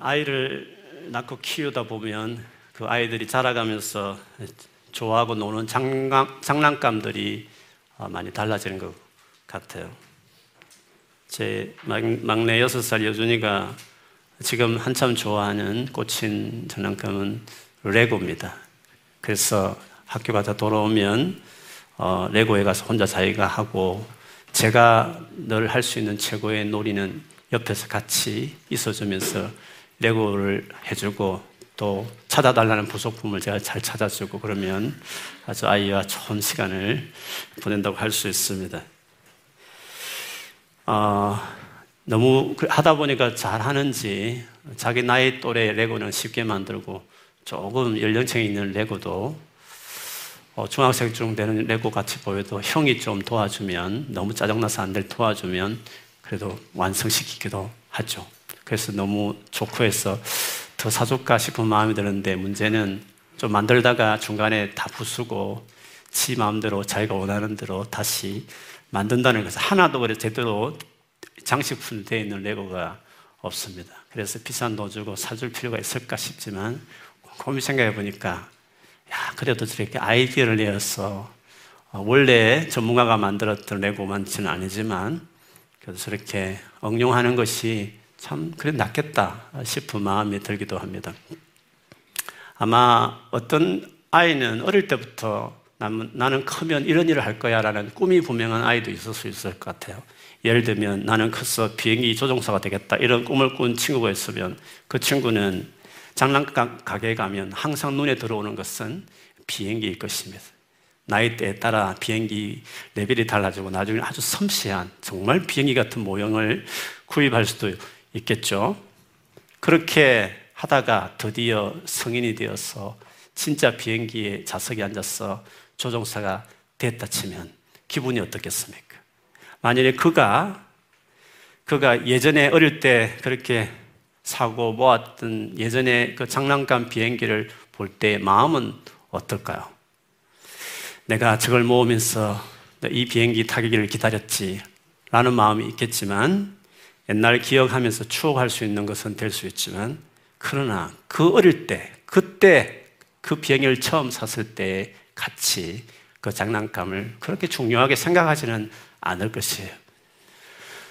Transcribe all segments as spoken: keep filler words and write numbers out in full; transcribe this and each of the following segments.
아이를 낳고 키우다 보면 그 아이들이 자라가면서 좋아하고 노는 장난, 장난감들이 많이 달라지는 것 같아요. 제 막내 여섯 살 여준이가 지금 한참 좋아하는 꽂힌 장난감은 레고입니다. 그래서 학교 가다 돌아오면 어, 레고에 가서 혼자 자기가 하고, 제가 늘 할 수 있는 최고의 놀이는 옆에서 같이 있어주면서 레고를 해주고, 또 찾아달라는 부속품을 제가 잘 찾아주고, 그러면 아주 아이와 좋은 시간을 보낸다고 할 수 있습니다. 어, 너무 하다 보니까 잘 하는지 자기 나이 또래 레고는 쉽게 만들고, 조금 연령층이 있는 레고도 어, 중학생쯤 되는 레고 같이 보여도 형이 좀 도와주면, 너무 짜증나서 안 될 도와주면 그래도 완성시키기도 하죠. 그래서 너무 좋고 해서 더 사줄까 싶은 마음이 드는데, 문제는 좀 만들다가 중간에 다 부수고 지 마음대로 자기가 원하는 대로 다시 만든다는 것은, 하나도 제대로 장식품 되어 있는 레고가 없습니다. 그래서 비싼 돈 주고 사줄 필요가 있을까 싶지만, 곰곰이 생각해 보니까 야, 그래도 저렇게 아이디어를 내어서 어, 원래 전문가가 만들었던 레고만치는 아니지만 그래도 저렇게 응용하는 것이 참 그래 낫겠다 싶은 마음이 들기도 합니다. 아마 어떤 아이는 어릴 때부터 나는 크면 이런 일을 할 거야 라는 꿈이 분명한 아이도 있을 수 있을 것 같아요. 예를 들면 나는 커서 비행기 조종사가 되겠다 이런 꿈을 꾼 친구가 있으면, 그 친구는 장난감 가게에 가면 항상 눈에 들어오는 것은 비행기일 것입니다. 나이대에 따라 비행기 레벨이 달라지고 나중에 아주 섬세한 정말 비행기 같은 모형을 구입할 수도 있겠죠. 그렇게 하다가 드디어 성인이 되어서 진짜 비행기에 좌석에 앉아서 조종사가 됐다 치면 기분이 어떻겠습니까? 만약에 그가 그가 예전에 어릴 때 그렇게 사고 모았던 예전에 그 장난감 비행기를 볼 때 마음은 어떨까요? 내가 저걸 모으면서 이 비행기 타기를 기다렸지 라는 마음이 있겠지만, 옛날 기억하면서 추억할 수 있는 것은 될 수 있지만, 그러나 그 어릴 때, 그때 그 비행기를 처음 샀을 때 같이 그 장난감을 그렇게 중요하게 생각하지는 않을 것이에요.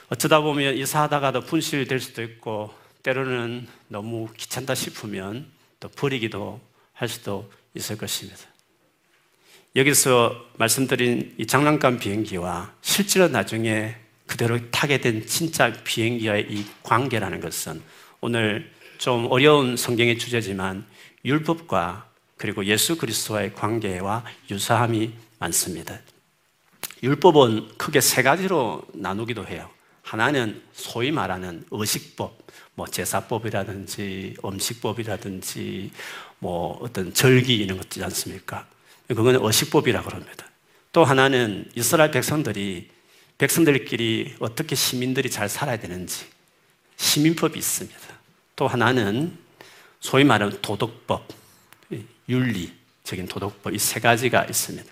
어쩌다 보면 이사하다가도 분실될 수도 있고, 때로는 너무 귀찮다 싶으면 또 버리기도 할 수도 있을 것입니다. 여기서 말씀드린 이 장난감 비행기와 실제로 나중에 그대로 타게 된 진짜 비행기와의 이 관계라는 것은, 오늘 좀 어려운 성경의 주제지만 율법과 그리고 예수 그리스도와의 관계와 유사함이 많습니다. 율법은 크게 세 가지로 나누기도 해요. 하나는 소위 말하는 의식법, 뭐 제사법이라든지 음식법이라든지 뭐 어떤 절기 이런 것도 있지 않습니까? 그건 의식법이라고 합니다. 또 하나는 이스라엘 백성들이 백성들끼리 어떻게 시민들이 잘 살아야 되는지 시민법이 있습니다. 또 하나는 소위 말하는 도덕법, 윤리적인 도덕법, 이 세 가지가 있습니다.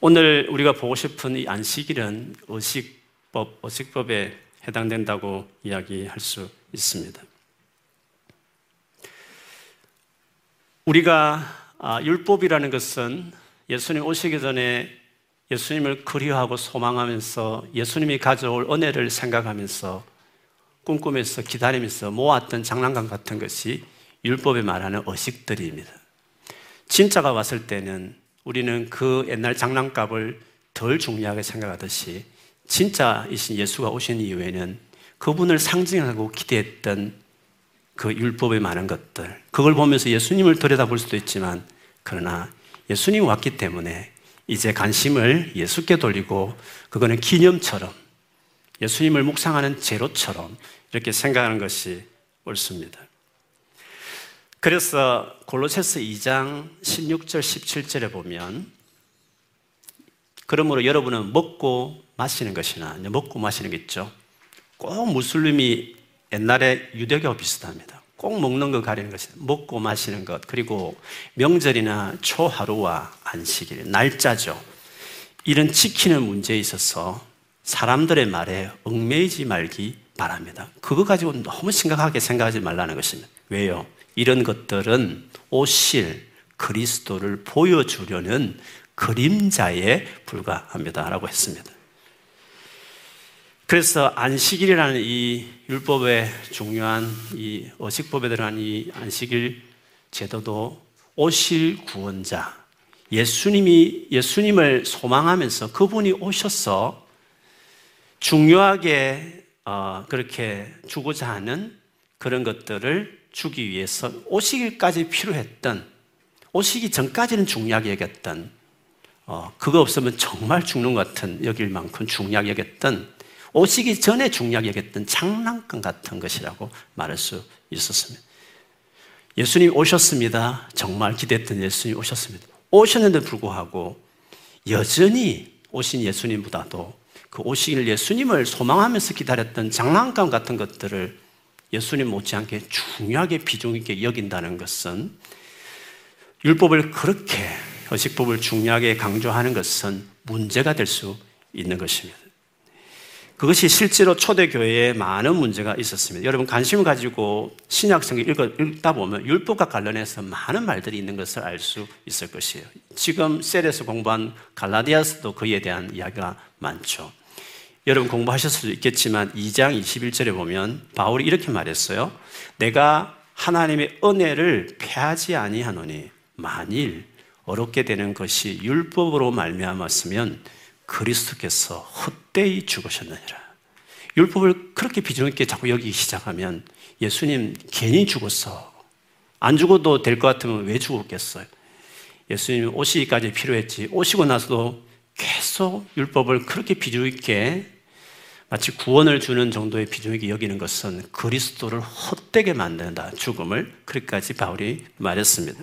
오늘 우리가 보고 싶은 이 안식일은 의식법, 의식법에 해당된다고 이야기할 수 있습니다. 우리가 아, 율법이라는 것은 예수님 오시기 전에 예수님을 그리워하고 소망하면서 예수님이 가져올 은혜를 생각하면서 꿈꾸면서 기다리면서 모았던 장난감 같은 것이 율법에 말하는 의식들입니다. 진짜가 왔을 때는 우리는 그 옛날 장난감을 덜 중요하게 생각하듯이, 진짜이신 예수가 오신 이후에는 그분을 상징하고 기대했던 그 율법에 많은 것들, 그걸 보면서 예수님을 들여다볼 수도 있지만, 그러나 예수님 왔기 때문에 이제 관심을 예수께 돌리고, 그거는 기념처럼 예수님을 묵상하는 제로처럼 이렇게 생각하는 것이 옳습니다. 그래서 골로새서 이 장 십육 절 십칠 절에 보면, 그러므로 여러분은 먹고 마시는 것이나, 먹고 마시는 게 있죠. 꼭 무슬림이 옛날에 유대교와 비슷합니다. 꼭 먹는 거 가리는 것이 먹고 마시는 것, 그리고 명절이나 초하루와 안식일, 날짜죠. 이런 지키는 문제에 있어서 사람들의 말에 얽매이지 말기 바랍니다. 그거 가지고 너무 심각하게 생각하지 말라는 것입니다. 왜요? 이런 것들은 오실 그리스도를 보여주려는 그림자에 불과합니다라고 했습니다. 그래서 안식일이라는 이 율법의 중요한 이 어식법에 들어간 이 안식일 제도도 오실 구원자 예수님이 예수님을 소망하면서 그분이 오셔서 중요하게 어, 그렇게 주고자 하는 그런 것들을 주기 위해서 오시기까지 필요했던, 오시기 전까지는 중요하게 여겼던, 어, 그거 없으면 정말 죽는 것 같은, 여길 만큼 중요하게 여겼던, 오시기 전에 중요하게 여겼던 장난감 같은 것이라고 말할 수 있었습니다. 예수님 오셨습니다. 정말 기대했던 예수님 오셨습니다. 오셨는데 불구하고 여전히 오신 예수님보다도 그 오실 예수님을 소망하면서 기다렸던 장난감 같은 것들을 예수님 못지않게 중요하게 비중 있게 여긴다는 것은, 율법을 그렇게 어식법을 중요하게 강조하는 것은 문제가 될 수 있는 것입니다. 그것이 실제로 초대교회에 많은 문제가 있었습니다. 여러분 관심을 가지고 신약성경 읽다 보면 율법과 관련해서 많은 말들이 있는 것을 알 수 있을 것이에요. 지금 셀에서 공부한 갈라디아서도 그에 대한 이야기가 많죠. 여러분 공부하셨을 수도 있겠지만 이 장 이십일 절에 보면 바울이 이렇게 말했어요. 내가 하나님의 은혜를 폐하지 아니하노니 만일 어렵게 되는 것이 율법으로 말미암았으면 그리스도께서 헛되이 죽으셨느니라. 율법을 그렇게 비중 있게 자꾸 여기기 시작하면 예수님 괜히 죽었어. 안 죽어도 될 것 같으면 왜 죽었겠어요? 예수님 오시기까지 필요했지. 오시고 나서도 계속 율법을 그렇게 비중 있게, 마치 구원을 주는 정도의 비중 있게 여기는 것은 그리스도를 헛되게 만든다. 죽음을. 그렇게까지 바울이 말했습니다.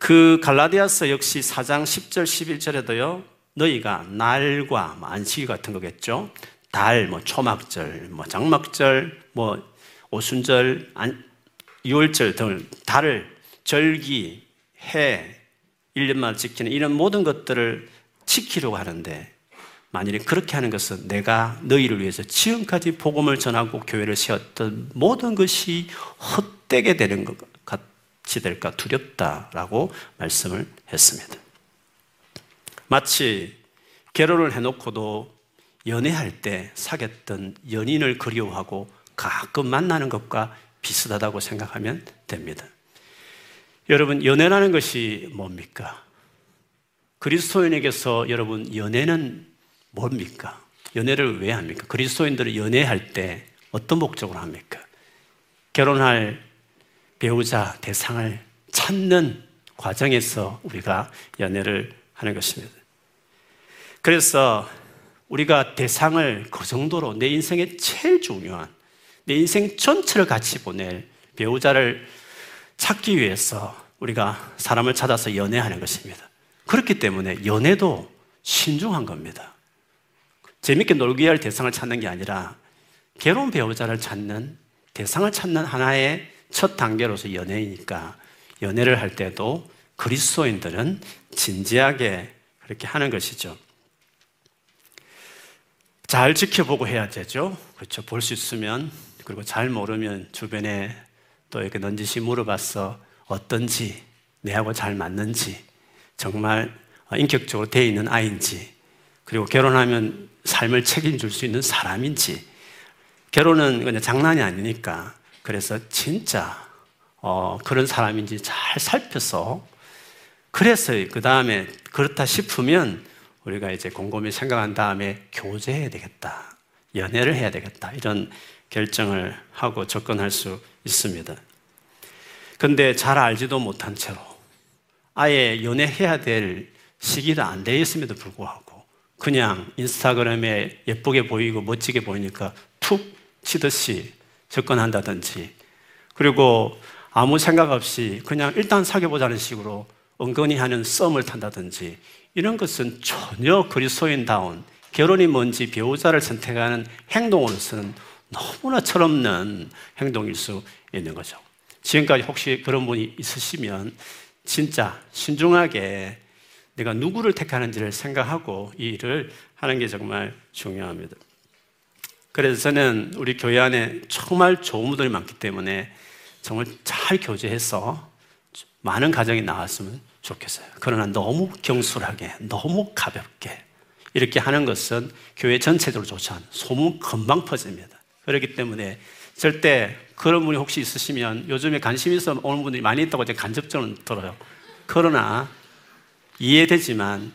그 갈라디아서 역시 사 장 십 절 십일 절에도요. 너희가 날과 안식일 같은 거겠죠. 달, 뭐 초막절, 뭐 장막절, 뭐 오순절, 안, 유월절 등 달을, 절기, 해, 일 년마다 지키는 이런 모든 것들을 지키려고 하는데, 만일에 그렇게 하는 것은 내가 너희를 위해서 지금까지 복음을 전하고 교회를 세웠던 모든 것이 헛되게 되는 것 같이 될까 두렵다라고 말씀을 했습니다. 마치 결혼을 해놓고도 연애할 때 사귀었던 연인을 그리워하고 가끔 만나는 것과 비슷하다고 생각하면 됩니다. 여러분, 연애라는 것이 뭡니까? 그리스도인에게서 여러분, 연애는 뭡니까? 연애를 왜 합니까? 그리스도인들은 연애할 때 어떤 목적으로 합니까? 결혼할 배우자, 대상을 찾는 과정에서 우리가 연애를 하는 것입니다. 그래서 우리가 대상을 그 정도로 내 인생의 제일 중요한, 내 인생 전체를 같이 보낼 배우자를 찾기 위해서 우리가 사람을 찾아서 연애하는 것입니다. 그렇기 때문에 연애도 신중한 겁니다. 재밌게 놀게 할 대상을 찾는 게 아니라 괴로운 배우자를 찾는, 대상을 찾는 하나의 첫 단계로서 연애이니까 연애를 할 때도 그리스도인들은 진지하게 그렇게 하는 것이죠. 잘 지켜보고 해야 되죠. 그렇죠. 볼 수 있으면, 그리고 잘 모르면 주변에 또 이렇게 넌지시 물어봐서 어떤지, 내하고 잘 맞는지, 정말 인격적으로 돼 있는 아이인지, 그리고 결혼하면 삶을 책임질 수 있는 사람인지. 결혼은 그냥 장난이 아니니까. 그래서 진짜 어, 그런 사람인지 잘 살펴서, 그래서 그 다음에 그렇다 싶으면 우리가 이제 곰곰이 생각한 다음에 교제해야 되겠다, 연애를 해야 되겠다, 이런 결정을 하고 접근할 수 있습니다. 그런데 잘 알지도 못한 채로 아예 연애해야 될 시기가 안 되어 있음에도 불구하고 그냥 인스타그램에 예쁘게 보이고 멋지게 보이니까 툭 치듯이 접근한다든지, 그리고 아무 생각 없이 그냥 일단 사귀어보자는 식으로 은근히 하는 썸을 탄다든지, 이런 것은 전혀 그리스도인다운, 결혼이 뭔지 배우자를 선택하는 행동으로서는 너무나 철없는 행동일 수 있는 거죠. 지금까지 혹시 그런 분이 있으시면 진짜 신중하게 내가 누구를 택하는지를 생각하고 이 일을 하는 게 정말 중요합니다. 그래서 저는 우리 교회 안에 정말 좋은 분들이 많기 때문에 정말 잘 교제해서 많은 가정이 나왔으면 좋겠어요. 그러나 너무 경솔하게, 너무 가볍게 이렇게 하는 것은 교회 전체적으로 좋지 않아요. 소문 금방 퍼집니다. 그렇기 때문에 절대 그런 분이 혹시 있으시면, 요즘에 관심 있어 오는 분들이 많이 있다고 제가 간접적으로 들어요. 그러나 이해되지만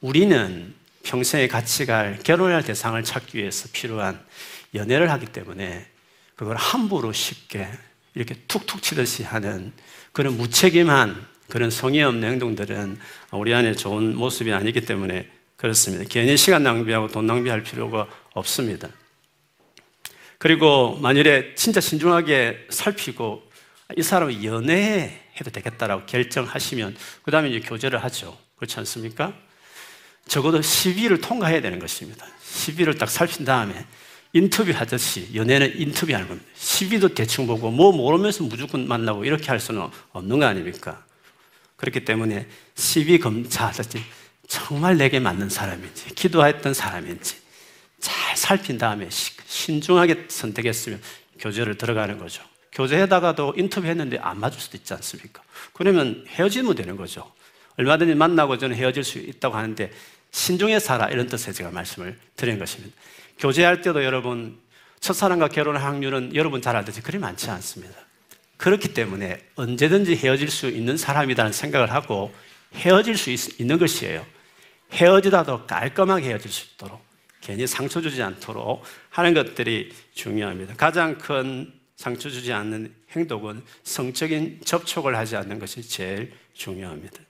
우리는 평생에 같이 갈 결혼할 대상을 찾기 위해서 필요한 연애를 하기 때문에 그걸 함부로 쉽게 이렇게 툭툭 치듯이 하는 그런 무책임한 그런 성의 없는 행동들은 우리 안에 좋은 모습이 아니기 때문에 그렇습니다. 괜히 시간 낭비하고 돈 낭비할 필요가 없습니다. 그리고 만일에 진짜 신중하게 살피고 이 사람을 연애해도 되겠다라고 결정하시면 그 다음에 이제 교제를 하죠. 그렇지 않습니까? 적어도 십이 일을 통과해야 되는 것입니다. 십이 일을 딱 살핀 다음에 인터뷰 하듯이 연애는 인터뷰하는 겁니다. 십이 일도 대충 보고 뭐 모르면서 무조건 만나고 이렇게 할 수는 없는 거 아닙니까? 그렇기 때문에 십이 검사 하듯이 정말 내게 맞는 사람인지 기도했던 사람인지 잘 살핀 다음에 신중하게 선택했으면 교제를 들어가는 거죠. 교제에다가도 인터뷰했는데 안 맞을 수도 있지 않습니까? 그러면 헤어지면 되는 거죠. 얼마든지 만나고 저는 헤어질 수 있다고 하는데 신중해 살아 이런 뜻에 제가 말씀을 드린 것입니다. 교제할 때도 여러분 첫사랑과 결혼할 확률은 여러분 잘 알듯이 그리 많지 않습니다. 그렇기 때문에 언제든지 헤어질 수 있는 사람이라는 생각을 하고 헤어질 수 있, 있는 것이에요. 헤어지다도 깔끔하게 헤어질 수 있도록 괜히 상처 주지 않도록 하는 것들이 중요합니다. 가장 큰 상처 주지 않는 행동은 성적인 접촉을 하지 않는 것이 제일 중요합니다.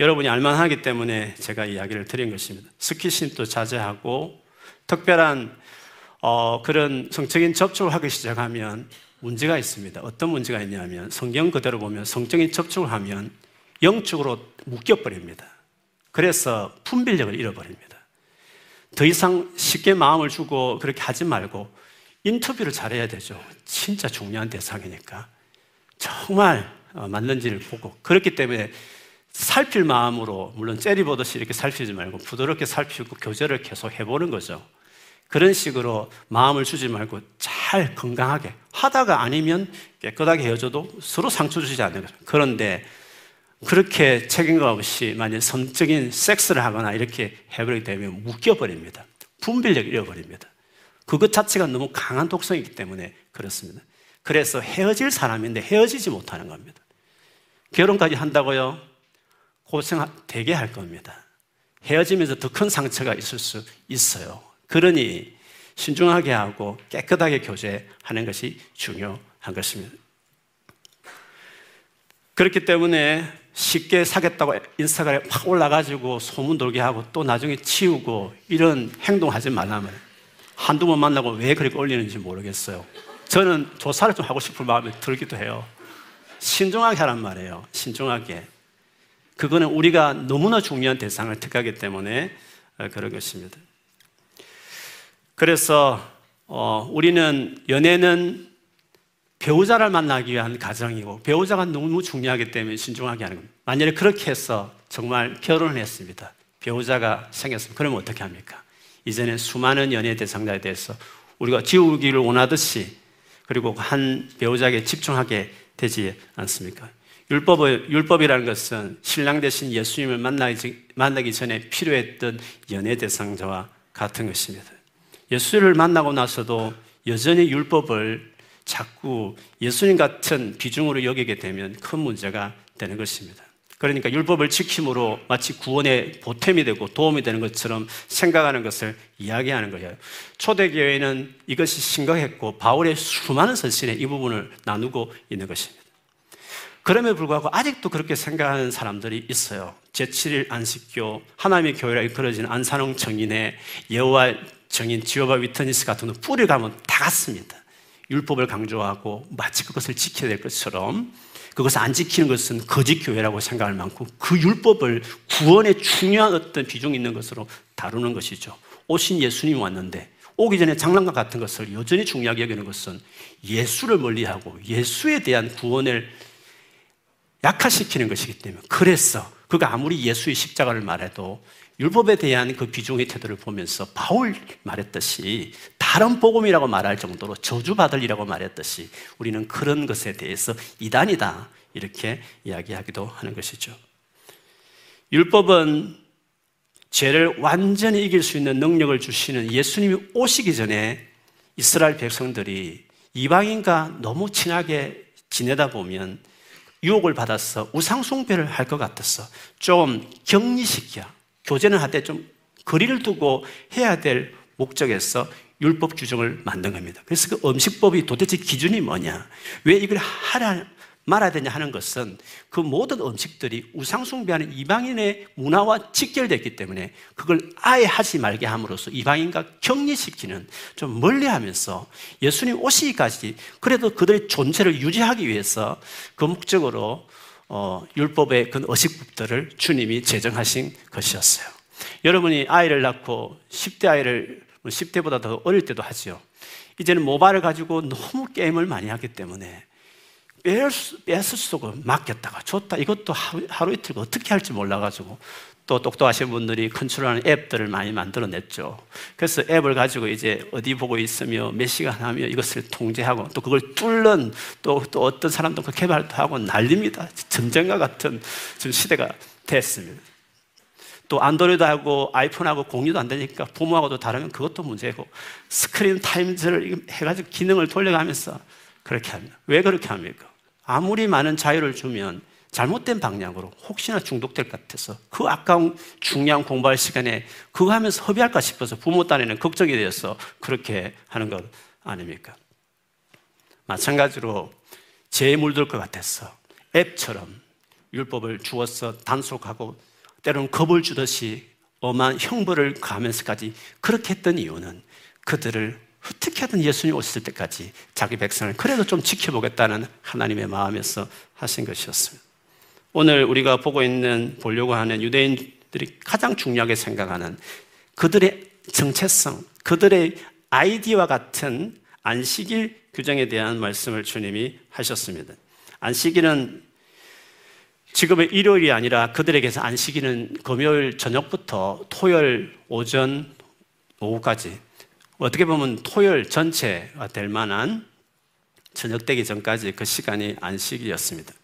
여러분이 알만하기 때문에 제가 이야기를 드린 것입니다. 스킨십도 자제하고 특별한 어, 그런 성적인 접촉을 하기 시작하면 문제가 있습니다. 어떤 문제가 있냐면 성경 그대로 보면 성적인 접촉을 하면 영적으로 묶여버립니다. 그래서 분별력을 잃어버립니다. 더 이상 쉽게 마음을 주고 그렇게 하지 말고 인터뷰를 잘해야 되죠. 진짜 중요한 대상이니까 정말 맞는지를 보고, 그렇기 때문에 살필 마음으로 물론 째리보듯이 이렇게 살피지 말고 부드럽게 살피고 교제를 계속 해보는 거죠. 그런 식으로 마음을 주지 말고 잘 건강하게 하다가 아니면 깨끗하게 헤어져도 서로 상처 주지 않는 거죠. 그런데 그렇게 책임감 없이 만약 성적인 섹스를 하거나 이렇게 해버리게 되면 묶여버립니다. 분별력을 잃어버립니다. 그것 자체가 너무 강한 독성이기 때문에 그렇습니다. 그래서 헤어질 사람인데 헤어지지 못하는 겁니다. 결혼까지 한다고요? 고생 되게 할 겁니다. 헤어지면서 더 큰 상처가 있을 수 있어요. 그러니 신중하게 하고 깨끗하게 교제하는 것이 중요한 것입니다. 그렇기 때문에 쉽게 사겠다고 인스타그램에 팍 올라가지고 소문 돌게 하고 또 나중에 치우고 이런 행동하지 말란 말이에요. 한두 번 만나고 왜 그렇게 올리는지 모르겠어요. 저는 조사를 좀 하고 싶은 마음이 들기도 해요. 신중하게 하란 말이에요. 신중하게. 그거는 우리가 너무나 중요한 대상을 택하기 때문에 그런 것입니다. 그래서 어, 우리는 연애는 배우자를 만나기 위한 가정이고 배우자가 너무 중요하기 때문에 신중하게 하는 겁니다. 만약에 그렇게 해서 정말 결혼을 했습니다. 배우자가 생겼으면 그러면 어떻게 합니까? 이전에 수많은 연애 대상자에 대해서 우리가 지우기를 원하듯이 그리고 한 배우자에게 집중하게 되지 않습니까? 율법을, 율법이라는 것은 신랑 대신 예수님을 만나기, 만나기 전에 필요했던 연애 대상자와 같은 것입니다. 예수를 만나고 나서도 여전히 율법을 자꾸 예수님 같은 비중으로 여기게 되면 큰 문제가 되는 것입니다. 그러니까 율법을 지킴으로 마치 구원의 보탬이 되고 도움이 되는 것처럼 생각하는 것을 이야기하는 거예요. 초대교회는 이것이 심각했고 바울의 수많은 서신에 이 부분을 나누고 있는 것입니다. 그럼에도 불구하고 아직도 그렇게 생각하는 사람들이 있어요. 제칠 일 안식교, 하나님의 교회라 이끌어지는 안산홍 정인의 여호와 정인 지오바 위터니스 같은 뿌리 가면 다 같습니다. 율법을 강조하고 마치 그것을 지켜야 될 것처럼 그것을 안 지키는 것은 거짓 교회라고 생각할 만큼 그 율법을 구원의 중요한 어떤 비중이 있는 것으로 다루는 것이죠. 오신 예수님이 왔는데 오기 전에 장난감 같은 것을 여전히 중요하게 여기는 것은 예수를 멀리하고 예수에 대한 구원을 약화시키는 것이기 때문에, 그래서 그가 아무리 예수의 십자가를 말해도 율법에 대한 그 비중의 태도를 보면서 바울 말했듯이 다른 복음이라고 말할 정도로 저주받으리라고 말했듯이 우리는 그런 것에 대해서 이단이다 이렇게 이야기하기도 하는 것이죠. 율법은 죄를 완전히 이길 수 있는 능력을 주시는 예수님이 오시기 전에 이스라엘 백성들이 이방인과 너무 친하게 지내다 보면 유혹을 받아서 우상숭배를 할 것 같아서 좀 격리시켜 교제는 하되 좀 거리를 두고 해야 될 목적에서 율법 규정을 만든 겁니다. 그래서 그 음식법이 도대체 기준이 뭐냐, 왜 이걸 하라 말아야 되냐 하는 것은 그 모든 음식들이 우상숭배하는 이방인의 문화와 직결됐기 때문에 그걸 아예 하지 말게 함으로써 이방인과 격리시키는, 좀 멀리하면서 예수님 오시기까지 그래도 그들의 존재를 유지하기 위해서 그 목적으로 어, 율법의 그 의식법들을 주님이 제정하신 것이었어요. 여러분이 아이를 낳고 십 대 아이를 십 대보다 더 어릴 때도 하죠. 이제는 모발을 가지고 너무 게임을 많이 하기 때문에 뺏을 수 없고 맡겼다가 줬다 이것도 하루, 하루 이틀 어떻게 할지 몰라가지고 또 똑똑하신 분들이 컨트롤하는 앱들을 많이 만들어냈죠. 그래서 앱을 가지고 이제 어디 보고 있으며 몇 시간 하며 이것을 통제하고 또 그걸 뚫는 또, 또 어떤 사람도 그 개발도 하고 난립니다. 전쟁과 같은 지금 시대가 됐습니다. 또 안드로이드하고 아이폰하고 공유도 안 되니까 부모하고도 다르면 그것도 문제고 스크린 타임즈를 해가지고 기능을 돌려가면서 그렇게 합니다. 왜 그렇게 합니까? 아무리 많은 자유를 주면 잘못된 방향으로 혹시나 중독될 것 같아서 그 아까운 중요한 공부할 시간에 그거 하면서 허비할까 싶어서 부모 딴에는 걱정이 되어서 그렇게 하는 것 아닙니까? 마찬가지로 죄에 물들 것 같아서 앱처럼 율법을 주어서 단속하고 때로는 겁을 주듯이 엄한 형벌을 가하면서까지 그렇게 했던 이유는 그들을 어떻게든 예수님이 오셨을 때까지 자기 백성을 그래도 좀 지켜보겠다는 하나님의 마음에서 하신 것이었습니다. 오늘 우리가 보고 있는, 보려고 하는 유대인들이 가장 중요하게 생각하는 그들의 정체성, 그들의 아이디와 같은 안식일 규정에 대한 말씀을 주님이 하셨습니다. 안식일은 지금의 일요일이 아니라 그들에게서 안식일은 금요일 저녁부터 토요일 오전 오후까지, 어떻게 보면 토요일 전체가 될 만한 저녁되기 전까지 그 시간이 안식이었습니다.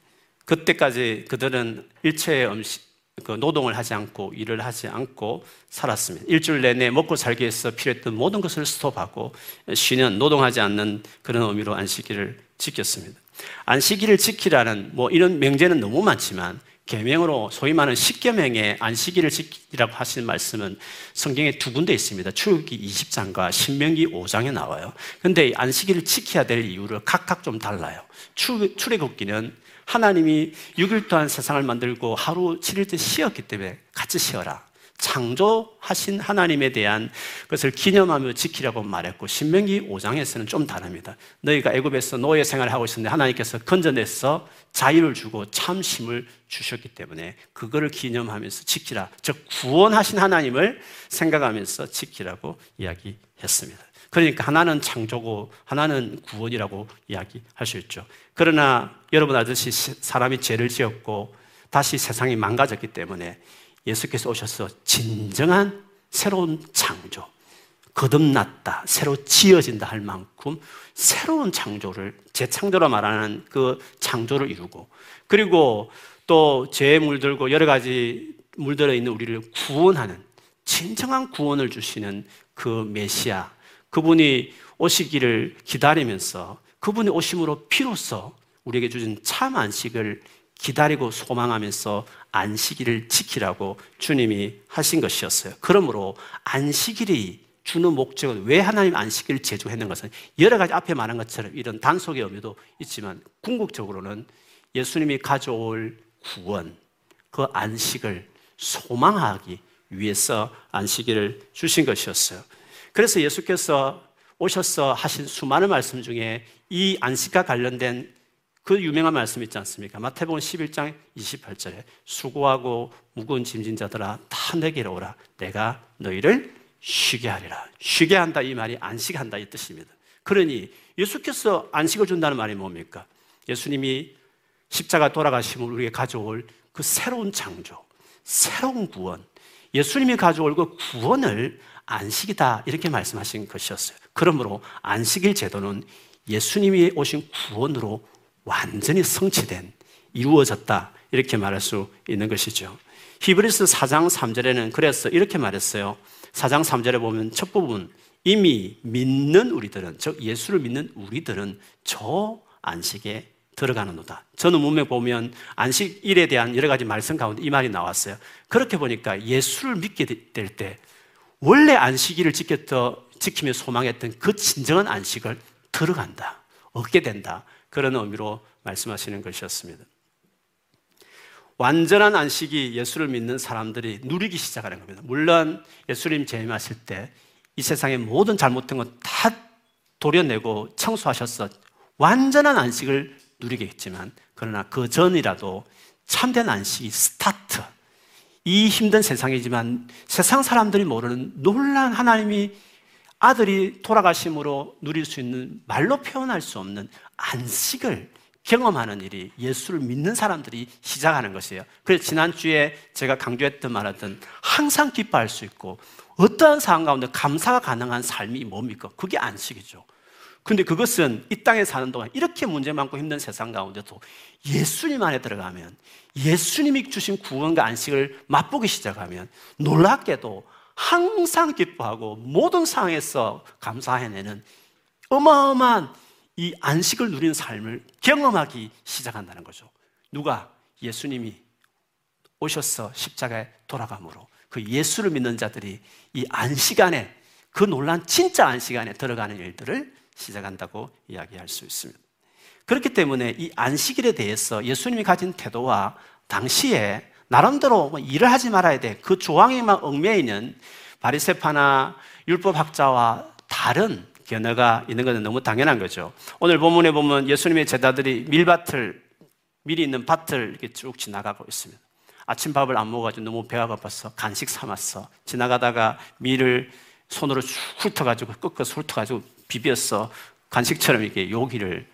그때까지 그들은 일체의 음식, 그 노동을 하지 않고 일을 하지 않고 살았습니다. 일주일 내내 먹고 살기 위해서 필요했던 모든 것을 스톱하고 쉬는, 노동하지 않는 그런 의미로 안식일을 지켰습니다. 안식일을 지키라는 뭐 이런 명제는 너무 많지만 계명으로 소위 말하는 십계명의 안식일을 지키라고 하시는 말씀은 성경에 두 군데 있습니다. 출애굽기 이십 장과 신명기 오 장에 나와요. 그런데 안식일을 지켜야 될 이유를 각각 좀 달라요. 출애굽기는 하나님이 육 일 동안 세상을 만들고 하루 칠 일째 쉬었기 때문에 같이 쉬어라, 창조하신 하나님에 대한 것을 기념하며 지키라고 말했고, 신명기 오 장에서는 좀 다릅니다. 너희가 애굽에서 노예 생활을 하고 있었는데 하나님께서 건져내서 자유를 주고 참 힘을 주셨기 때문에 그거를 기념하면서 지키라, 즉 구원하신 하나님을 생각하면서 지키라고 이야기했습니다. 그러니까 하나는 창조고 하나는 구원이라고 이야기할 수 있죠. 그러나 여러분 아듯이 사람이 죄를 지었고 다시 세상이 망가졌기 때문에 예수께서 오셔서 진정한 새로운 창조, 거듭났다, 새로 지어진다 할 만큼 새로운 창조를, 재창조라 말하는 그 창조를 이루고, 그리고 또 죄에 물들고 여러 가지 물들어 있는 우리를 구원하는 진정한 구원을 주시는 그 메시아, 그분이 오시기를 기다리면서 그분이 오심으로 비로소 우리에게 주신 참 안식을 기다리고 소망하면서 안식일을 지키라고 주님이 하신 것이었어요. 그러므로 안식일이 주는 목적은, 왜 하나님 안식일을 제정했는 것은 여러 가지 앞에 말한 것처럼 이런 단속의 의미도 있지만 궁극적으로는 예수님이 가져올 구원, 그 안식을 소망하기 위해서 안식일을 주신 것이었어요. 그래서 예수께서 오셔서 하신 수많은 말씀 중에 이 안식과 관련된 그 유명한 말씀 있지 않습니까? 마태복음 십일 장 이십팔 절에 수고하고 무거운 짐진 자들아 다 내게로 오라, 내가 너희를 쉬게 하리라. 쉬게 한다 이 말이 안식한다 이 뜻입니다. 그러니 예수께서 안식을 준다는 말이 뭡니까? 예수님이 십자가 돌아가심을 우리에게 가져올 그 새로운 창조, 새로운 구원, 예수님이 가져올 그 구원을 안식이다 이렇게 말씀하신 것이었어요. 그러므로 안식일 제도는 예수님이 오신 구원으로 완전히 성취된, 이루어졌다 이렇게 말할 수 있는 것이죠. 히브리서 사 장 삼 절에는 그래서 이렇게 말했어요. 사 장 삼 절에 보면 첫 부분, 이미 믿는 우리들은, 즉 예수를 믿는 우리들은 저 안식에 들어가는도다. 저는 문맥 보면 안식일에 대한 여러 가지 말씀 가운데 이 말이 나왔어요. 그렇게 보니까 예수를 믿게 될 때 원래 안식일을 지켰던, 지키며 소망했던 그 진정한 안식을 들어간다, 얻게 된다, 그런 의미로 말씀하시는 것이었습니다. 완전한 안식이 예수를 믿는 사람들이 누리기 시작하는 겁니다. 물론 예수님 재림하실 때 이 세상의 모든 잘못된 것 다 도려내고 청소하셔서 완전한 안식을 누리겠지만, 그러나 그 전이라도 참된 안식이 스타트, 이 힘든 세상이지만 세상 사람들이 모르는 놀라운 하나님이 아들이 돌아가심으로 누릴 수 있는, 말로 표현할 수 없는 안식을 경험하는 일이 예수를 믿는 사람들이 시작하는 것이에요. 그래서 지난주에 제가 강조했던 말하던 항상 기뻐할 수 있고 어떠한 상황 가운데 감사가 가능한 삶이 뭡니까? 그게 안식이죠. 근데 그것은 이 땅에 사는 동안 이렇게 문제 많고 힘든 세상 가운데도 예수님 안에 들어가면, 예수님이 주신 구원과 안식을 맛보기 시작하면 놀랍게도 항상 기뻐하고 모든 상황에서 감사해내는 어마어마한 이 안식을 누린 삶을 경험하기 시작한다는 거죠. 누가? 예수님이 오셔서 십자가에 돌아감으로 그 예수를 믿는 자들이 이 안식 안에, 그 놀란 진짜 안식 안에 들어가는 일들을 시작한다고 이야기할 수 있습니다. 그렇기 때문에 이 안식일에 대해서 예수님이 가진 태도와 당시에 나름대로 뭐 일을 하지 말아야 돼, 그 조항에만 얽매이는 바리새파나 율법학자와 다른 견해가 있는 것은 너무 당연한 거죠. 오늘 본문에 보면 예수님의 제자들이 밀밭을, 밀이 있는 밭을 이렇게 쭉 지나가고 있습니다. 아침밥을 안 먹어가지고 너무 배가 고파서 간식 삼았어. 지나가다가 밀을 손으로 훑어가지고, 끄끄 훑어가지고 비벼서 간식처럼 이렇게 요기를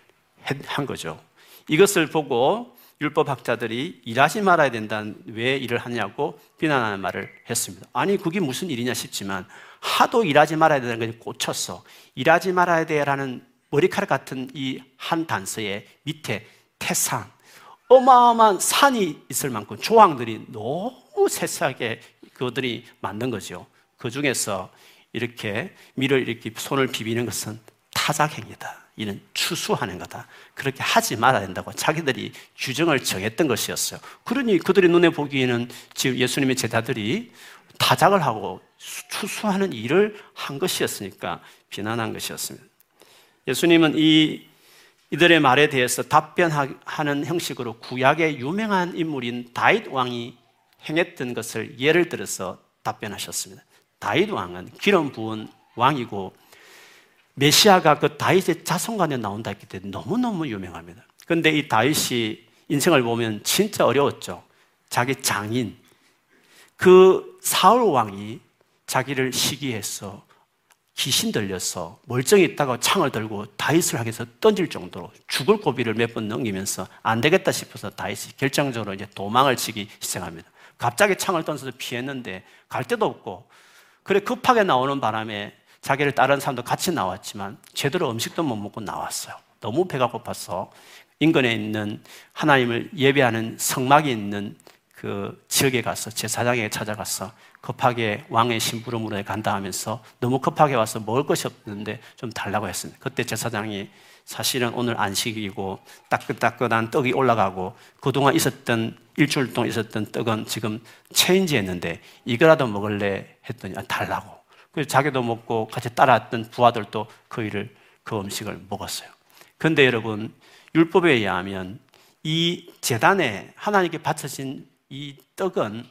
한 거죠. 이것을 보고 율법학자들이 일하지 말아야 된다는, 왜 일을 하냐고 비난하는 말을 했습니다. 아니 그게 무슨 일이냐 싶지만 하도 일하지 말아야 되는 것이 꽂혔어. 일하지 말아야 돼라는 머리카락 같은 이 한 단서의 밑에 태산, 어마어마한 산이 있을 만큼 조항들이 너무 세세하게 그들이 만든 거죠. 그 중에서 이렇게 밀을 이렇게 손을 비비는 것은 타작행위다, 이는 추수하는 거다, 그렇게 하지 말아야 된다고 자기들이 규정을 정했던 것이었어요. 그러니 그들의 눈에 보기에는 지금 예수님의 제자들이 타작을 하고 추수하는 일을 한 것이었으니까 비난한 것이었습니다. 예수님은 이, 이들의 말에 대해서 답변하는 형식으로 구약의 유명한 인물인 다윗 왕이 행했던 것을 예를 들어서 답변하셨습니다. 다윗 왕은 기름 부은 왕이고 메시아가 그 다윗의 자손간에 나온다 했기 때문에 너무너무 유명합니다. 그런데 이 다윗이 인생을 보면 진짜 어려웠죠. 자기 장인, 그 사울 왕이 자기를 시기해서 귀신 들려서 멀쩡히 있다가 창을 들고 다윗을 향해서 던질 정도로 죽을 고비를 몇 번 넘기면서 안 되겠다 싶어서 다윗이 결정적으로 이제 도망을 치기 시작합니다. 갑자기 창을 던져서 피했는데 갈 데도 없고, 그래 급하게 나오는 바람에 자기를 따르는 사람도 같이 나왔지만 제대로 음식도 못 먹고 나왔어요. 너무 배가 고파서 인근에 있는 하나님을 예배하는 성막이 있는 그 지역에 가서 제사장에게 찾아가서 급하게 왕의 심부름으로 간다 하면서 너무 급하게 와서 먹을 것이 없는데 좀 달라고 했습니다. 그때 제사장이 사실은 오늘 안식이고 따끈따끈한 떡이 올라가고 그동안 있었던, 일주일 동안 있었던 떡은 지금 체인지했는데 이거라도 먹을래 했더니 아, 달라고. 그래서 자기도 먹고 같이 따라왔던 부하들도 그 일을, 그 음식을 먹었어요. 그런데 여러분, 율법에 의하면 이 제단에 하나님께 바쳐진 이 떡은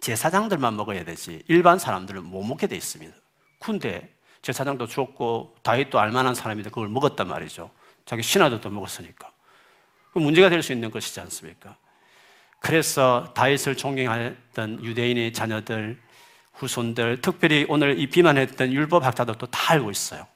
제사장들만 먹어야 되지 일반 사람들은 못 먹게 돼 있습니다. 근데 제사장도 죽었고 다윗도 알만한 사람인데 그걸 먹었단 말이죠. 자기 신하들도 먹었으니까 문제가 될 수 있는 것이지 않습니까? 그래서 다윗을 존경했던 유대인의 자녀들, 후손들, 특별히 오늘 이 비만했던 율법학자들도 다 알고 있어요.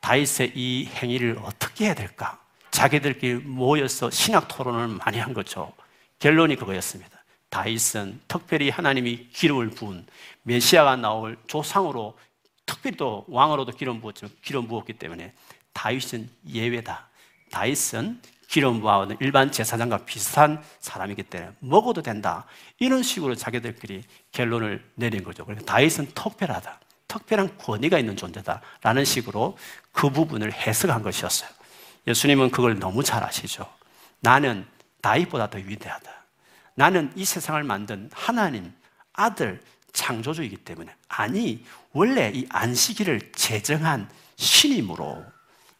다윗의 이 행위를 어떻게 해야 될까? 자기들끼리 모여서 신학 토론을 많이 한 거죠. 결론이 그거였습니다. 다윗은 특별히 하나님이 기름을 부은 메시아가 나올 조상으로, 특별히 또 왕으로도 기름 부었지만 기름 부었기 때문에 다윗은 예외다. 다윗은 기름 부어오는 일반 제사장과 비슷한 사람이기 때문에 먹어도 된다. 이런 식으로 자기들끼리 결론을 내린 거죠. 그래서 다윗은 특별하다, 특별한 권위가 있는 존재다라는 식으로 그 부분을 해석한 것이었어요. 예수님은 그걸 너무 잘 아시죠. 나는 다윗보다 더 위대하다. 나는 이 세상을 만든 하나님, 아들, 창조주이기 때문에, 아니 원래 이 안식일을 제정한 신이므로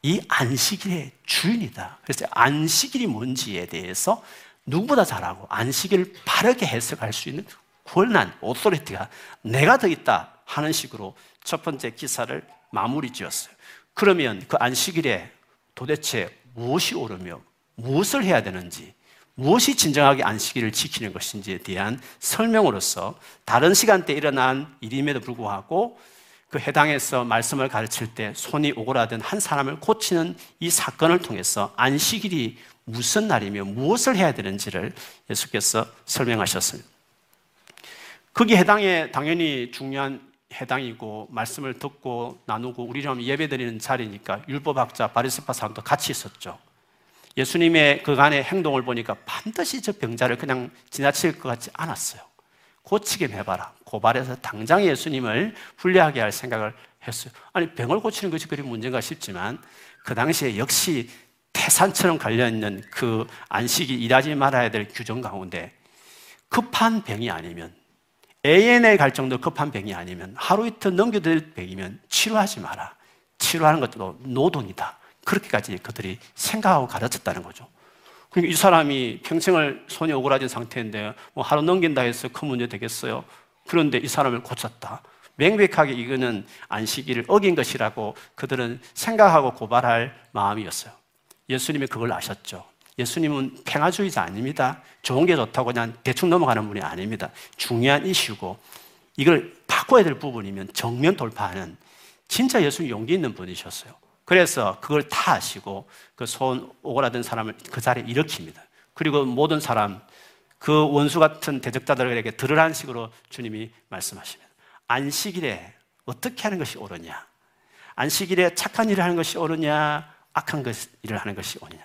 이 안식일의 주인이다. 그래서 안식일이 뭔지에 대해서 누구보다 잘하고 안식일을 바르게 해석할 수 있는 권한, 오토리티가 내가 더 있다 하는 식으로 첫 번째 기사를 마무리 지었어요. 그러면 그 안식일에 도대체 무엇이 오르며 무엇을 해야 되는지, 무엇이 진정하게 안식일을 지키는 것인지에 대한 설명으로서 다른 시간대에 일어난 일임에도 불구하고 그 해당에서 말씀을 가르칠 때 손이 오그라든 한 사람을 고치는 이 사건을 통해서 안식일이 무슨 날이며 무엇을 해야 되는지를 예수께서 설명하셨습니다. 거기에 해당에 당연히 중요한 해당이고 말씀을 듣고 나누고 우리처럼 예배드리는 자리니까 율법학자 바리새파 사람도 같이 있었죠. 예수님의 그간의 행동을 보니까 반드시 저 병자를 그냥 지나칠 것 같지 않았어요. 고치게 해봐라. 고발해서 당장 예수님을 불리하게 할 생각을 했어요. 아니 병을 고치는 것이 그리 문제인가 싶지만 그 당시에 역시 태산처럼 갈려있는 그 안식이 일하지 말아야 될 규정 가운데 급한 병이 아니면, 에이엔에 갈 정도 급한 병이 아니면, 하루 이틀 넘겨들 병이면 치료하지 마라. 치료하는 것도 노동이다. 그렇게까지 그들이 생각하고 가르쳤다는 거죠. 그러니까 이 사람이 평생을 손이 오그라진 상태인데 뭐 하루 넘긴다 해서 큰 문제 되겠어요? 그런데 이 사람을 고쳤다. 명백하게 이거는 안식일을 어긴 것이라고 그들은 생각하고 고발할 마음이었어요. 예수님이 그걸 아셨죠. 예수님은 평화주의자 아닙니다. 좋은 게 좋다고 그냥 대충 넘어가는 분이 아닙니다. 중요한 이슈고 이걸 바꿔야 될 부분이면 정면 돌파하는 진짜 예수님 용기 있는 분이셨어요. 그래서 그걸 다 아시고 그 손 오그라든 사람을 그 자리에 일으킵니다. 그리고 모든 사람, 그 원수 같은 대적자들에게 들으라는 식으로 주님이 말씀하십니다. 안식일에 어떻게 하는 것이 옳으냐? 안식일에 착한 일을 하는 것이 옳으냐? 악한 일을 하는 것이 옳으냐?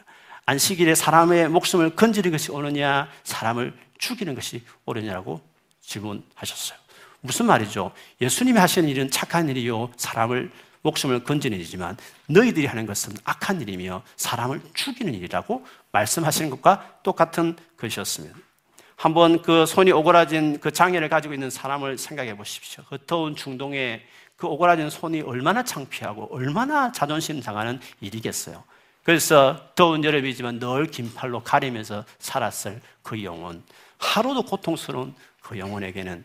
안식일에 사람의 목숨을 건지는 것이 옳으냐? 사람을 죽이는 것이 옳으냐라고 질문하셨어요. 무슨 말이죠? 예수님이 하시는 일은 착한 일이요, 사람을 목숨을 건지는 일이지만 너희들이 하는 것은 악한 일이며 사람을 죽이는 일이라고 말씀하시는 것과 똑같은 것이었습니다. 한번 그 손이 오그라진 그 장애를 가지고 있는 사람을 생각해 보십시오. 그 더운 중동에 그 오그라진 손이 얼마나 창피하고 얼마나 자존심 상하는 일이겠어요. 그래서 더운 여름이지만 늘 긴 팔로 가리면서 살았을 그 영혼, 하루도 고통스러운 그 영혼에게는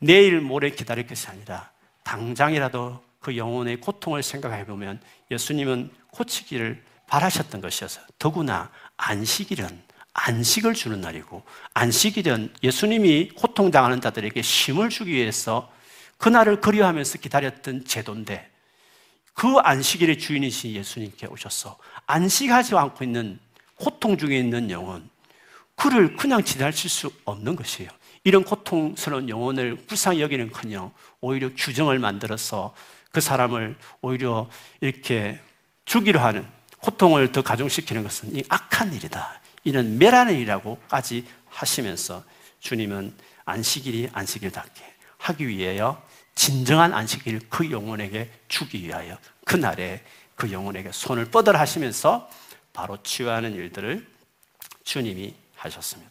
내일 모레 기다릴 것이 아니라 당장이라도 그 영혼의 고통을 생각해 보면 예수님은 고치기를 바라셨던 것이어서 더구나 안식일은 안식을 주는 날이고, 안식일은 예수님이 고통당하는 자들에게 쉼을 주기 위해서 그날을 그리워하면서 기다렸던 제도인데 그 안식일의 주인이신 예수님께 오셔서 안식하지 않고 있는 고통 중에 있는 영혼, 그를 그냥 지나칠 수 없는 것이에요. 이런 고통스러운 영혼을 불쌍히 여기는커녕 오히려 규정을 만들어서 그 사람을 오히려 이렇게 죽이려 하는, 고통을 더 가중시키는 것은 이 악한 일이다, 이는 매라는 일이라고까지 하시면서 주님은 안식일이 안식일답게 하기 위하여 진정한 안식일을 그 영혼에게 주기 위하여 그날에 그 영혼에게 손을 뻗으라 하시면서 바로 치유하는 일들을 주님이 하셨습니다.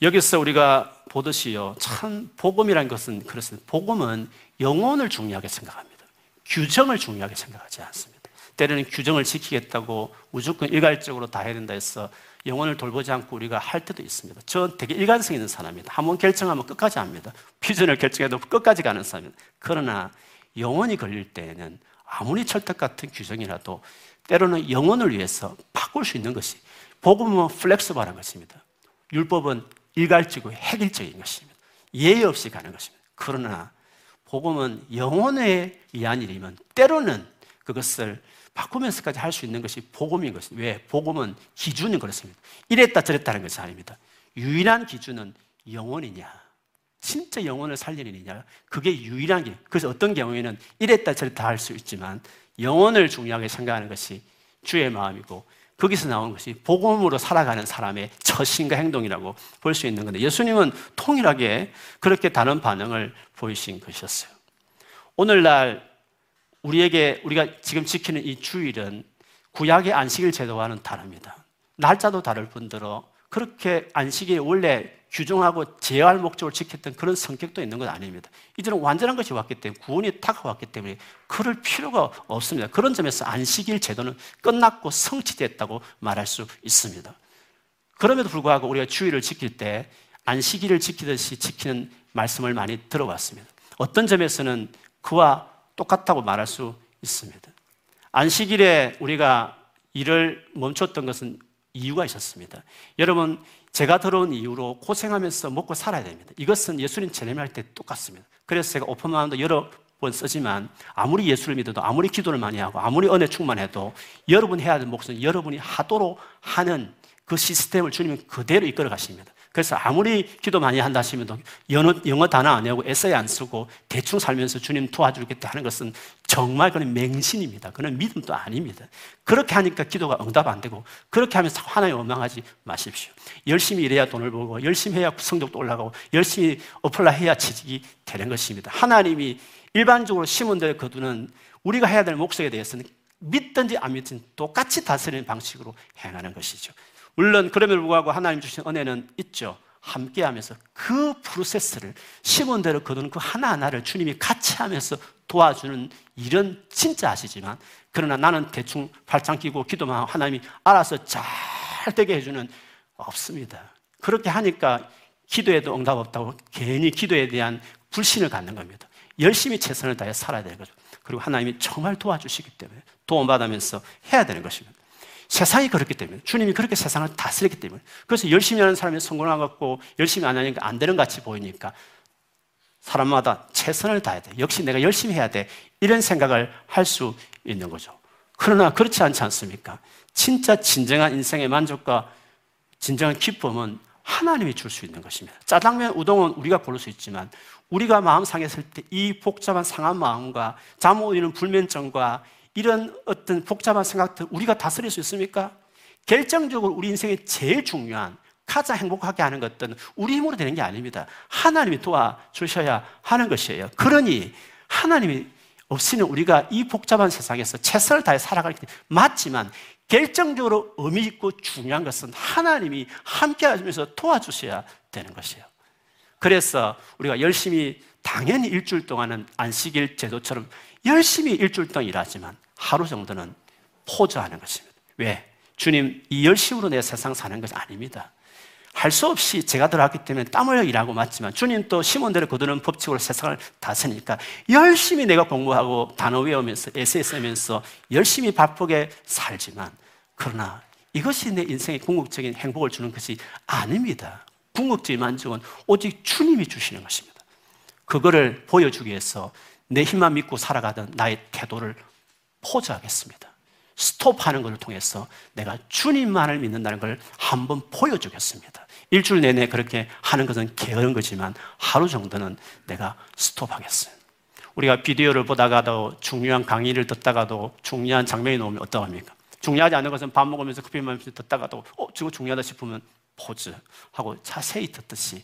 여기서 우리가 보듯이요, 참 복음이라는 것은 그렇습니다. 복음은 영혼을 중요하게 생각합니다. 규정을 중요하게 생각하지 않습니다. 때로는 규정을 지키겠다고 무조건 일괄적으로 다 해야 된다 해서 영혼을 돌보지 않고 우리가 할 때도 있습니다. 저 되게 일관성 있는 사람입니다. 한번 결정하면 끝까지 합니다. 비전을 결정해도 끝까지 가는 사람입니다. 그러나 영혼이 걸릴 때에는 아무리 철떡 같은 규정이라도 때로는 영혼을 위해서 바꿀 수 있는 것이, 복음은 플렉스바라는 것입니다. 율법은 일괄적이고 획일적인 것입니다. 예의 없이 가는 것입니다. 그러나 복음은 영혼에 의한 일이면 때로는 그것을 바꾸면서까지 할 수 있는 것이 복음인 것입니다. 왜? 복음은 기준이 그렇습니다. 이랬다 저랬다는 것이 아닙니다. 유일한 기준은 영혼이냐? 진짜 영혼을 살리느냐? 그게 유일한 길. 그래서 어떤 경우에는 이랬다 저랬다 할 수 있지만 영혼을 중요하게 생각하는 것이 주의 마음이고 거기서 나오는 것이 복음으로 살아가는 사람의 처신과 행동이라고 볼 수 있는 건데 예수님은 통일하게 그렇게 다른 반응을 보이신 것이었어요. 오늘날 우리에게 우리가 지금 지키는 이 주일은 구약의 안식일 제도와는 다릅니다. 날짜도 다를 뿐더러 그렇게 안식일 원래 규정하고 제어할 목적을 지켰던 그런 성격도 있는 건 아닙니다. 이들은 완전한 것이 왔기 때문에 구원이 다가왔기 때문에 그럴 필요가 없습니다. 그런 점에서 안식일 제도는 끝났고 성취됐다고 말할 수 있습니다. 그럼에도 불구하고 우리가 주일을 지킬 때 안식일을 지키듯이 지키는 말씀을 많이 들어왔습니다. 어떤 점에서는 그와 똑같다고 말할 수 있습니다. 안식일에 우리가 일을 멈췄던 것은 이유가 있었습니다. 여러분, 제가 들어온 이유로 고생하면서 먹고 살아야 됩니다. 이것은 예수님 재림할 때 똑같습니다. 그래서 제가 오픈 마음도 여러 번 쓰지만 아무리 예수를 믿어도 아무리 기도를 많이 하고 아무리 은혜 충만해도 여러분 해야 될 몫은 여러분이 하도록 하는 그 시스템을 주님은 그대로 이끌어 가십니다. 그래서 아무리 기도 많이 한다 하시면 영어, 영어 단어 안 외우고 에세이 안 쓰고 대충 살면서 주님 도와주겠다 하는 것은 정말 그건 맹신입니다. 그건 믿음도 아닙니다. 그렇게 하니까 기도가 응답 안 되고 그렇게 하면서 하나님 원망하지 마십시오. 열심히 일해야 돈을 벌고 열심히 해야 성적도 올라가고 열심히 어플라 해야 취직이 되는 것입니다. 하나님이 일반적으로 심은 데 거두는 우리가 해야 될 목적에 대해서는 믿든지 안 믿든지 똑같이 다스리는 방식으로 행하는 것이죠. 물론 그럼에도 불구하고 하나님 주신 은혜는 있죠. 함께하면서 그 프로세스를 심은 대로 거두는 그 하나하나를 주님이 같이 하면서 도와주는 일은 진짜 아시지만 그러나 나는 대충 팔짱 끼고 기도만 하나님이 알아서 잘 되게 해주는 없습니다. 그렇게 하니까 기도에도 응답 없다고 괜히 기도에 대한 불신을 갖는 겁니다. 열심히 최선을 다해 살아야 되는 거죠. 그리고 하나님이 정말 도와주시기 때문에 도움받으면서 해야 되는 것입니다. 세상이 그렇기 때문에 주님이 그렇게 세상을 다스리기 때문에 그래서 열심히 하는 사람이 성공한 것 같고 열심히 안 하니까 안 되는 것 같이 보이니까 사람마다 최선을 다해야 돼. 역시 내가 열심히 해야 돼. 이런 생각을 할 수 있는 거죠. 그러나 그렇지 않지 않습니까? 진짜 진정한 인생의 만족과 진정한 기쁨은 하나님이 줄 수 있는 것입니다. 짜장면, 우동은 우리가 고를 수 있지만 우리가 마음 상했을 때 이 복잡한 상한 마음과 잠 못 이루는 불면증과 이런 어떤 복잡한 생각들 우리가 다스릴 수 있습니까? 결정적으로 우리 인생에 제일 중요한 가장 행복하게 하는 것들은 우리 힘으로 되는 게 아닙니다. 하나님이 도와주셔야 하는 것이에요. 그러니 하나님이 없이는 우리가 이 복잡한 세상에서 최선을 다해 살아가기 때문에 맞지만 결정적으로 의미 있고 중요한 것은 하나님이 함께 하시면서 도와주셔야 되는 것이에요. 그래서 우리가 열심히 당연히 일주일 동안은 안식일 제도처럼 열심히 일주일 동안 일하지만 하루 정도는 포자하는 것입니다. 왜? 주님, 이 열심으로 내 세상 사는 것이 아닙니다. 할 수 없이 제가 들어왔기 때문에 땀 흘려 일하고 맞지만 주님 또 심은 대로 거두는 법칙으로 세상을 다스니까 열심히 내가 공부하고 단어 외우면서 에세이 쓰면서 열심히 바쁘게 살지만 그러나 이것이 내 인생의 궁극적인 행복을 주는 것이 아닙니다. 궁극적인 만족은 오직 주님이 주시는 것입니다. 그거를 보여주기 위해서 내 힘만 믿고 살아가던 나의 태도를 포기하겠습니다. 스톱하는 것을 통해서 내가 주님만을 믿는다는 걸 한번 보여주겠습니다. 일주일 내내 그렇게 하는 것은 게으른 거지만 하루 정도는 내가 스톱하겠어요. 우리가 비디오를 보다가도 중요한 강의를 듣다가도 중요한 장면이 나오면 어떡합니까? 중요하지 않은 것은 밥 먹으면서 커피 마시면서 듣다가도 어? 저거 중요하다 싶으면 포즈하고 자세히 듣듯이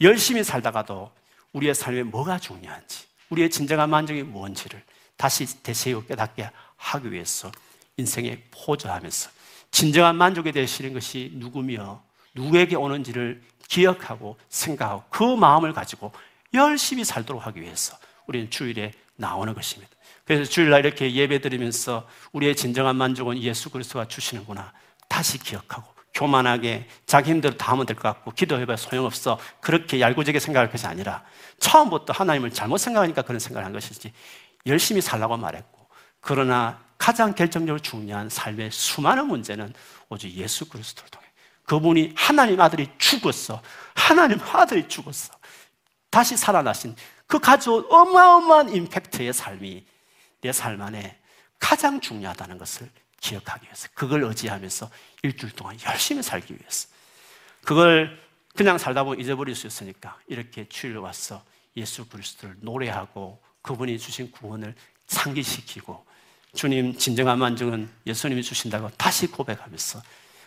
열심히 살다가도 우리의 삶에 뭐가 중요한지 우리의 진정한 만족이 뭔지를 다시 되새기고 깨닫게 하기 위해서 인생에 포자하면서 진정한 만족이 되시는 것이 누구며 누구에게 오는지를 기억하고 생각하고 그 마음을 가지고 열심히 살도록 하기 위해서 우리는 주일에 나오는 것입니다. 그래서 주일날 이렇게 예배드리면서 우리의 진정한 만족은 예수 그리스도가 주시는구나 다시 기억하고 교만하게 자기 힘대로 다 하면 될 것 같고 기도해봐야 소용없어 그렇게 얄궂게 생각할 것이 아니라 처음부터 하나님을 잘못 생각하니까 그런 생각을 한 것이지 열심히 살라고 말했고 그러나 가장 결정적으로 중요한 삶의 수많은 문제는 오직 예수 그리스도를 통해 그분이 하나님 아들이 죽었어 하나님 아들이 죽었어 다시 살아나신 그 가져온 어마어마한 임팩트의 삶이 내 삶 안에 가장 중요하다는 것을 기억하기 위해서 그걸 의지하면서 일주일 동안 열심히 살기 위해서 그걸 그냥 살다 보면 잊어버릴 수 있으니까 이렇게 주일 와서 예수 그리스도를 노래하고 그분이 주신 구원을 상기시키고 주님 진정한 만족은 예수님이 주신다고 다시 고백하면서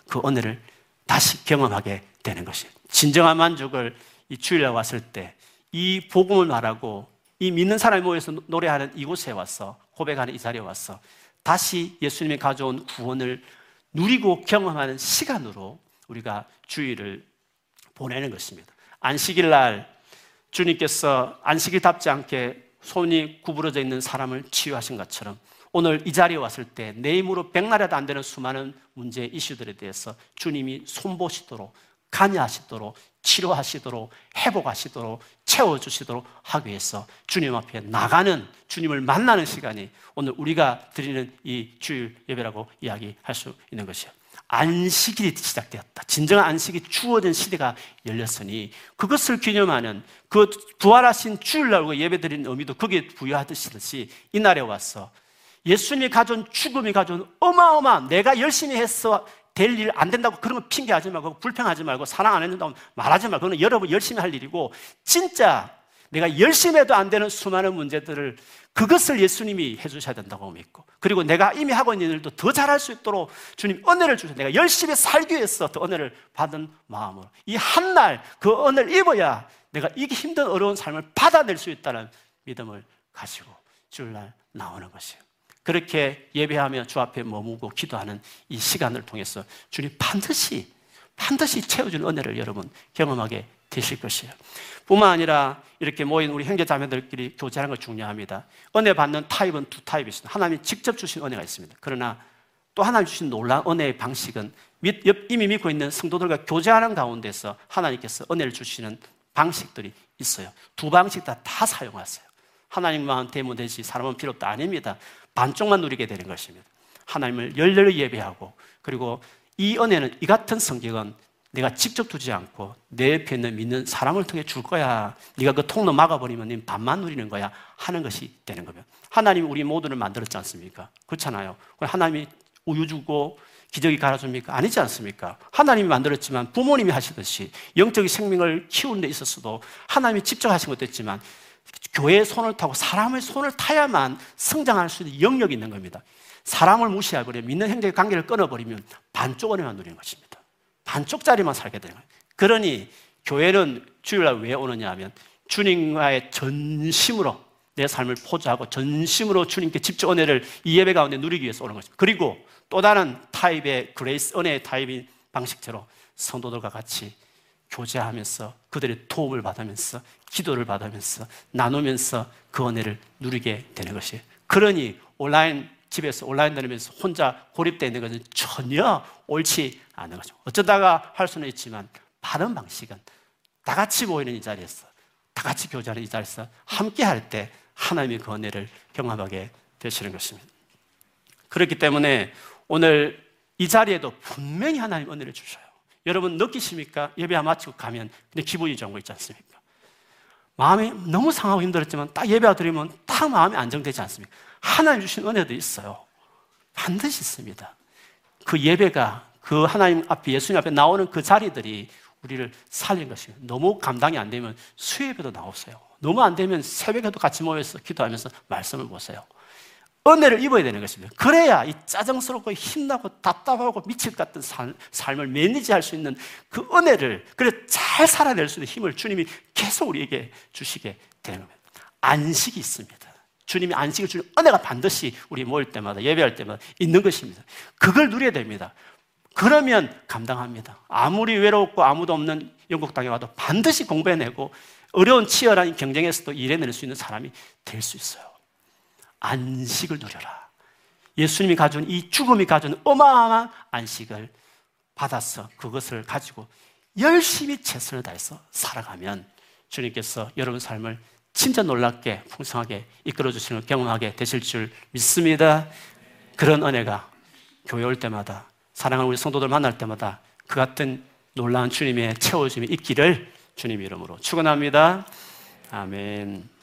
그 은혜를 다시 경험하게 되는 것입니다. 진정한 만족을 이 주일에 왔을 때 이 복음을 말하고 이 믿는 사람이 모여서 노래하는 이곳에 와서 고백하는 이 자리에 와서 다시 예수님이 가져온 구원을 누리고 경험하는 시간으로 우리가 주일을 보내는 것입니다. 안식일 날 주님께서 안식일답지 않게 손이 구부러져 있는 사람을 치유하신 것처럼 오늘 이 자리에 왔을 때 내 힘으로 백날에도 안 되는 수많은 문제 이슈들에 대해서 주님이 손보시도록 관여하시도록 치료하시도록 회복하시도록 채워주시도록 하기 위해서 주님 앞에 나가는 주님을 만나는 시간이 오늘 우리가 드리는 이 주일 예배라고 이야기할 수 있는 것이에요. 안식일이 시작되었다. 진정한 안식이 주어진 시대가 열렸으니 그것을 기념하는 그 부활하신 주일날 예배드리는 의미도 거기에 부여하듯이 이날에 와서 예수님이 가져온 죽음이 가져온 어마어마한 내가 열심히 했어 될 일 안 된다고 그런 거 핑계하지 말고 불평하지 말고 사랑 안 해준다고 말하지 말고 그건 여러분 열심히 할 일이고 진짜 내가 열심히 해도 안 되는 수많은 문제들을 그것을 예수님이 해주셔야 된다고 믿고 그리고 내가 이미 하고 있는 일도 더 잘할 수 있도록 주님 은혜를 주셔서 내가 열심히 살기 위해서 더 은혜를 받은 마음으로 이 한 날 그 은혜를 입어야 내가 이기 힘든 어려운 삶을 받아낼 수 있다는 믿음을 가지고 주일날 나오는 것이에요. 그렇게 예배하며 주 앞에 머무고 기도하는 이 시간을 통해서 주님 반드시 반드시 채워주는 은혜를 여러분 경험하게 되실 것이에요. 뿐만 아니라 이렇게 모인 우리 형제자매들끼리 교제하는 것 중요합니다. 은혜 받는 타입은 두 타입이 있습니다. 하나님이 직접 주신 은혜가 있습니다. 그러나 또 하나님 주신 놀라운 은혜의 방식은 이미 믿고 있는 성도들과 교제하는 가운데서 하나님께서 은혜를 주시는 방식들이 있어요. 두 방식 다, 다 사용하세요. 하나님만 되면 되지 사람은 필요 없다 아닙니다. 반쪽만 누리게 되는 것입니다. 하나님을 열렬히 예배하고 그리고 이 은혜는 이 같은 성격은 내가 직접 두지 않고 내 옆에 있는 믿는 사람을 통해 줄 거야. 네가 그 통로 막아버리면 네 반만 누리는 거야 하는 것이 되는 겁니다. 하나님이 우리 모두를 만들었지 않습니까? 그렇잖아요. 하나님이 우유 주고 기저귀 갈아줍니까? 아니지 않습니까? 하나님이 만들었지만 부모님이 하시듯이 영적인 생명을 키우는 데 있어서도 하나님이 직접 하신 것도 있지만 교회의 손을 타고 사람의 손을 타야만 성장할 수 있는 영역이 있는 겁니다. 사람을 무시해버리면 믿는 형제의 관계를 끊어버리면 반쪽 은혜만 누리는 것입니다. 반쪽짜리만 살게 되는 거예요. 그러니 교회는 주일날 왜 오느냐 하면 주님과의 전심으로 내 삶을 포주하고 전심으로 주님께 직접 은혜를 이 예배 가운데 누리기 위해서 오는 것입니다. 그리고 또 다른 타입의 그레이스 은혜의 타입인 방식대로 성도들과 같이 교제하면서 그들의 도움을 받으면서 기도를 받으면서 나누면서 그 은혜를 누리게 되는 것이에요. 그러니 온라인 집에서 온라인 다니면서 혼자 고립되어 있는 것은 전혀 옳지 않은 거죠. 어쩌다가 할 수는 있지만 바른 방식은 다 같이 모이는 이 자리에서 다 같이 교제하는 이 자리에서 함께 할 때 하나님의 그 은혜를 경험하게 되시는 것입니다. 그렇기 때문에 오늘 이 자리에도 분명히 하나님 은혜를 주셔요. 여러분 느끼십니까? 예배 마치고 가면 근데 기분이 좋은 거 있지 않습니까? 마음이 너무 상하고 힘들었지만 딱 예배 드리면 딱 마음이 안정되지 않습니까? 하나님 주신 은혜도 있어요. 반드시 있습니다. 그 예배가 그 하나님 앞에 예수님 앞에 나오는 그 자리들이 우리를 살린 것입니다. 너무 감당이 안 되면 수예배도 나오세요. 너무 안 되면 새벽에도 같이 모여서 기도하면서 말씀을 보세요. 은혜를 입어야 되는 것입니다. 그래야 이 짜증스럽고 힘나고 답답하고 미칠 것 같은 삶, 삶을 매니지할 수 있는 그 은혜를 그래 잘 살아낼 수 있는 힘을 주님이 계속 우리에게 주시게 되는 겁니다. 안식이 있습니다. 주님이 안식을 주는 은혜가 반드시 우리 모일 때마다 예배할 때마다 있는 것입니다. 그걸 누려야 됩니다. 그러면 감당합니다. 아무리 외롭고 아무도 없는 영국 땅에 와도 반드시 공부해내고 어려운 치열한 경쟁에서도 일해낼 수 있는 사람이 될 수 있어요. 안식을 누려라. 예수님이 가져온 이 죽음이 가져온 어마어마한 안식을 받아서 그것을 가지고 열심히 최선을 다해서 살아가면 주님께서 여러분 삶을 진짜 놀랍게 풍성하게 이끌어주시는 걸 경험하게 되실 줄 믿습니다. 그런 은혜가 교회 올 때마다 사랑하는 우리 성도들 만날 때마다 그 같은 놀라운 주님의 채워주심이 있기를 주님 이름으로 축원합니다. 아멘.